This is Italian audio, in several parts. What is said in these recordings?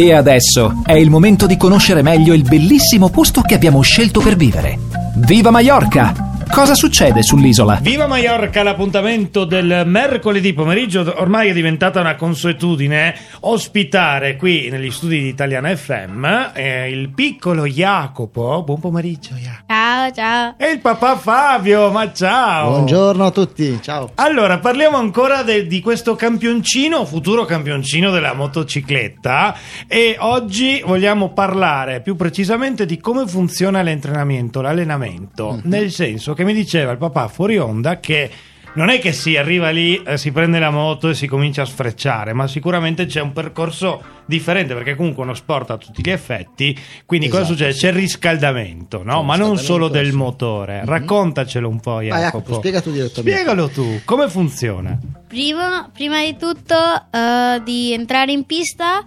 E adesso è il momento di conoscere meglio il bellissimo posto che abbiamo scelto per vivere. Viva Maiorca! Cosa succede sull'isola? Viva Maiorca, l'appuntamento del mercoledì pomeriggio ormai è diventata una consuetudine ospitare qui negli studi di Italiana FM il piccolo Jacopo. Buon pomeriggio, Jacopo. Ciao, ciao. E il papà Fabio, ma ciao. Buongiorno a tutti, ciao. Allora, parliamo ancora di questo campioncino, futuro campioncino della motocicletta, e oggi vogliamo parlare più precisamente di come funziona l'allenamento, nel senso che mi diceva il papà fuori onda che non è che si arriva lì, si prende la moto e si comincia a sfrecciare, ma sicuramente c'è un percorso differente, perché comunque uno sport a tutti gli effetti, quindi esatto. Cosa succede? C'è il riscaldamento, no? Ma non solo del motore. Raccontacelo un po', Jacopo. Spiegalo tu, come funziona? Prima di tutto di entrare in pista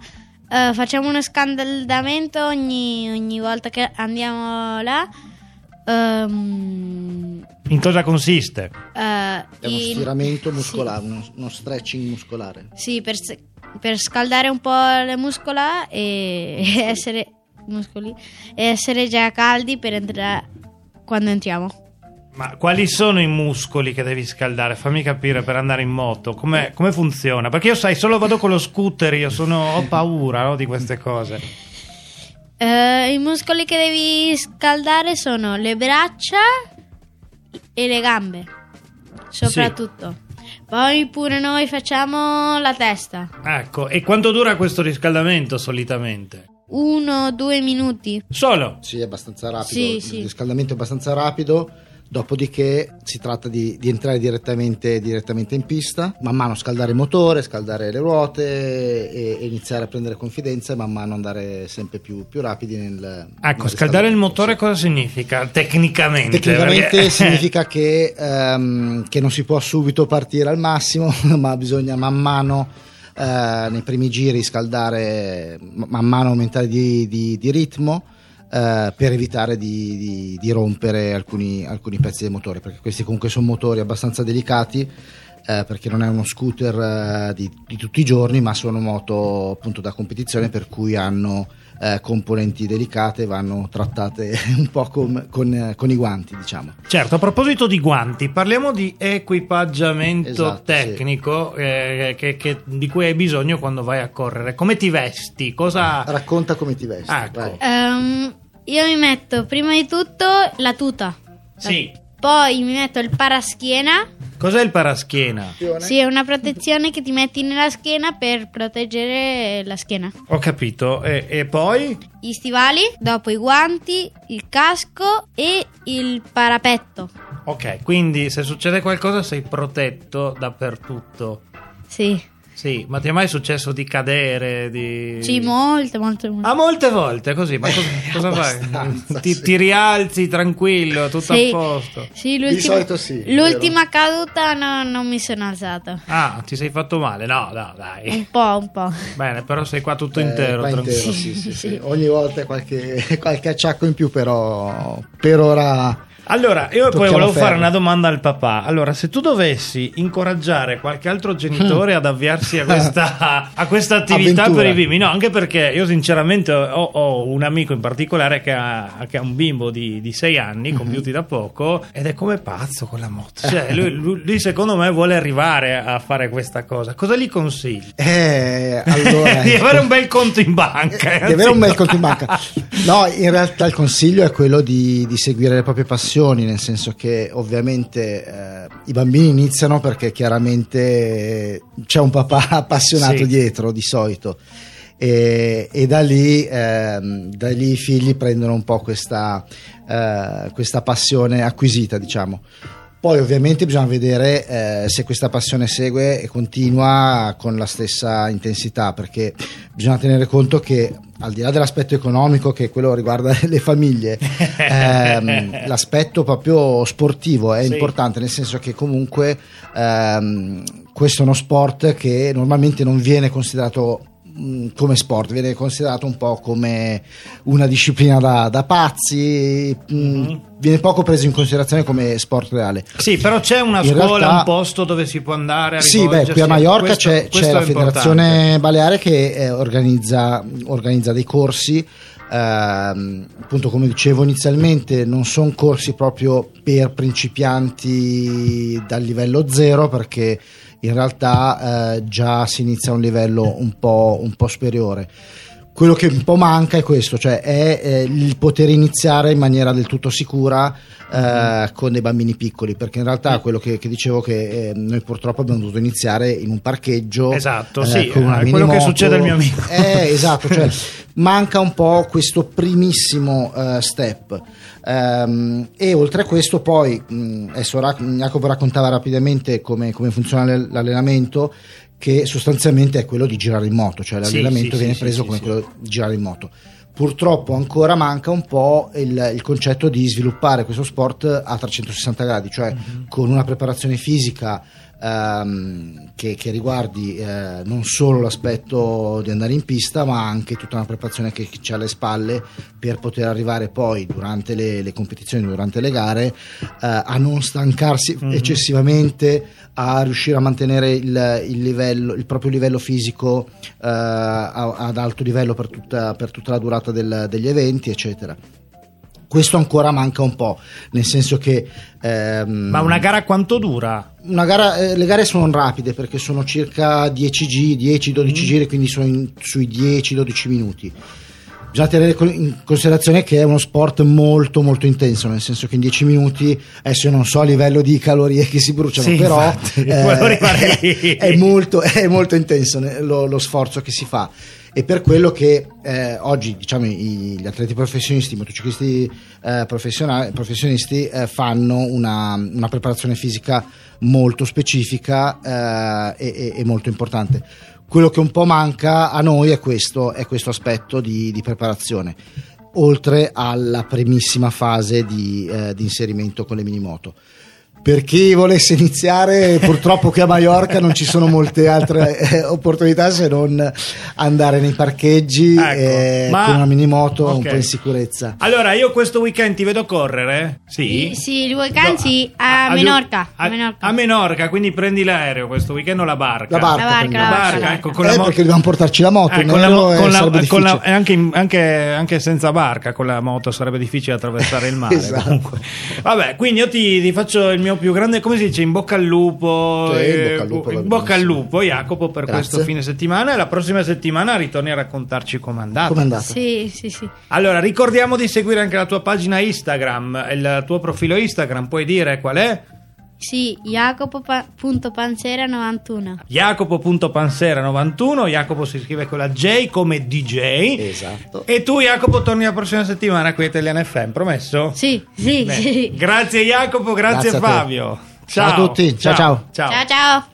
facciamo uno scaldamento ogni volta che andiamo là. In cosa consiste? È uno stiramento muscolare, sì. uno stretching muscolare. Sì, per scaldare un po' le muscola e essere muscoli e essere già caldi per entrare quando entriamo. Ma quali sono i muscoli che devi scaldare? Fammi capire, per andare in moto come funziona? Perché io solo vado con lo scooter, ho paura, no, di queste cose. I muscoli che devi scaldare sono le braccia e le gambe, soprattutto. Sì. Poi pure noi facciamo la testa. Ecco, e quanto dura questo riscaldamento solitamente? 1-2 minuti. Solo? Sì, è abbastanza rapido. Sì. Il riscaldamento è abbastanza rapido. Dopodiché si tratta di entrare direttamente in pista, man mano scaldare il motore, scaldare le ruote e iniziare a prendere confidenza e man mano andare sempre più rapidi nel scaldare il motore. Cosa significa tecnicamente? Tecnicamente significa che non si può subito partire al massimo, ma bisogna man mano nei primi giri scaldare, man mano aumentare di ritmo. Per evitare di rompere alcuni pezzi del motore, perché questi comunque sono motori abbastanza delicati, perché non è uno scooter di tutti i giorni, ma sono moto appunto da competizione, per cui hanno componenti delicate, vanno trattate un po' con i guanti, diciamo. Certo, a proposito di guanti, parliamo di equipaggiamento tecnico, sì. Di cui hai bisogno quando vai a correre. Come ti vesti? Racconta come ti vesti. Ecco. Io mi metto prima di tutto la tuta. Sì. Poi mi metto il paraschiena. Cos'è il paraschiena? Sì, è una protezione che ti metti nella schiena per proteggere la schiena. Ho capito. E poi? Gli stivali, dopo i guanti, il casco e il parapetto. Ok, quindi se succede qualcosa sei protetto dappertutto. Sì. Sì, ma ti è mai successo di cadere? Sì, molte volte. Ah, molte volte, così? Ma cosa fai? Ti rialzi tranquillo, tutto a posto? Sì, di solito sì. L'ultima caduta non mi sono alzata. Ah, ti sei fatto male? No, dai. Un po'. Bene, però sei qua tutto intero. Tranquillo. Sì. Ogni volta qualche acciacco in più, però per ora... Allora, io poi volevo fare una domanda al papà. Allora, se tu dovessi incoraggiare qualche altro genitore ad avviarsi a questa attività avventura per i bimbi, no, anche perché io sinceramente ho un amico in particolare che ha un bimbo di 6 anni, compiuti da poco, ed è come pazzo con la moto. Cioè, lui secondo me vuole arrivare a fare questa cosa. Cosa gli consigli? Allora, di avere un bel conto in banca. No, in realtà il consiglio è quello di seguire le proprie passioni, nel senso che ovviamente i bambini iniziano perché chiaramente c'è un papà appassionato dietro di solito, e da lì i figli prendono un po' questa passione acquisita, diciamo. Poi ovviamente bisogna vedere se questa passione segue e continua con la stessa intensità, perché bisogna tenere conto che, al di là dell'aspetto economico, che quello riguarda le famiglie, l'aspetto proprio sportivo è importante, nel senso che comunque questo è uno sport che normalmente non viene considerato come sport, viene considerato un po' come una disciplina da pazzi, viene poco preso in considerazione come sport reale. Sì, però c'è una in scuola, realtà, un posto dove si può andare a rivolgersi. Sì, beh, qui a Maiorca c'è la Federazione Baleare che organizza dei corsi. Appunto, come dicevo inizialmente, non sono corsi proprio per principianti dal livello zero, perché in realtà già si inizia a un livello un po' superiore. Quello che un po' manca è questo, cioè è il poter iniziare in maniera del tutto sicura con dei bambini piccoli, perché in realtà quello che dicevo che noi purtroppo abbiamo dovuto iniziare in un parcheggio, esatto, sì, con una minimoto, quello che succede al mio amico, esatto, cioè manca un po' questo primissimo step. E oltre a questo poi adesso Jacopo raccontava rapidamente come funziona l'allenamento, che sostanzialmente è quello di girare in moto, cioè l'allenamento viene preso come quello di girare in moto. Purtroppo ancora manca un po' il concetto di sviluppare questo sport a 360 gradi, cioè con una preparazione fisica che riguardi non solo l'aspetto di andare in pista, ma anche tutta una preparazione che c'è alle spalle per poter arrivare poi durante le competizioni, durante le gare, a non stancarsi eccessivamente, a riuscire a mantenere il proprio livello fisico ad alto livello per tutta la durata degli eventi, eccetera. Questo ancora manca un po', nel senso che... Ma una gara quanto dura? Una gara, le gare sono rapide, perché sono circa 10-12 giri, quindi sono sui 10-12 minuti. Bisogna tenere in considerazione che è uno sport molto molto intenso, nel senso che in 10 minuti, adesso io non so a livello di calorie che si bruciano, sì, però infatti, è molto intenso lo sforzo che si fa. E per quello che oggi, diciamo, gli atleti professionisti, i motociclisti professionisti fanno una preparazione fisica molto specifica e molto importante. Quello che un po' manca a noi è questo aspetto di preparazione, oltre alla primissima fase di inserimento con le minimoto. Per chi volesse iniziare, purtroppo qui a Maiorca non ci sono molte altre opportunità se non andare nei parcheggi, con una minimoto un po' in sicurezza. Allora, io questo weekend ti vedo correre? Sì? Sì, il weekend sì, a Menorca. A Menorca, quindi prendi l'aereo questo weekend o la barca? La barca, ecco, con la moto. Perché dobbiamo portarci la moto, anche senza barca, con la moto sarebbe difficile attraversare il mare. Esatto. Comunque. Vabbè, quindi io ti faccio il mio più grande, come si dice, in bocca al lupo, in bocca al lupo Jacopo per questo fine settimana, e la prossima settimana ritorni a raccontarci com'è andata. Sì. Allora ricordiamo di seguire anche la tua pagina Instagram, il tuo profilo Instagram, puoi dire qual è? Sì, Jacopo.Pansera91. Jacopo.Pansera91. Jacopo si scrive con la J come DJ. Esatto. E tu, Jacopo, torni la prossima settimana qui a Italiana FM, promesso? Sì. Grazie Jacopo, grazie Fabio. Ciao a tutti. Ciao.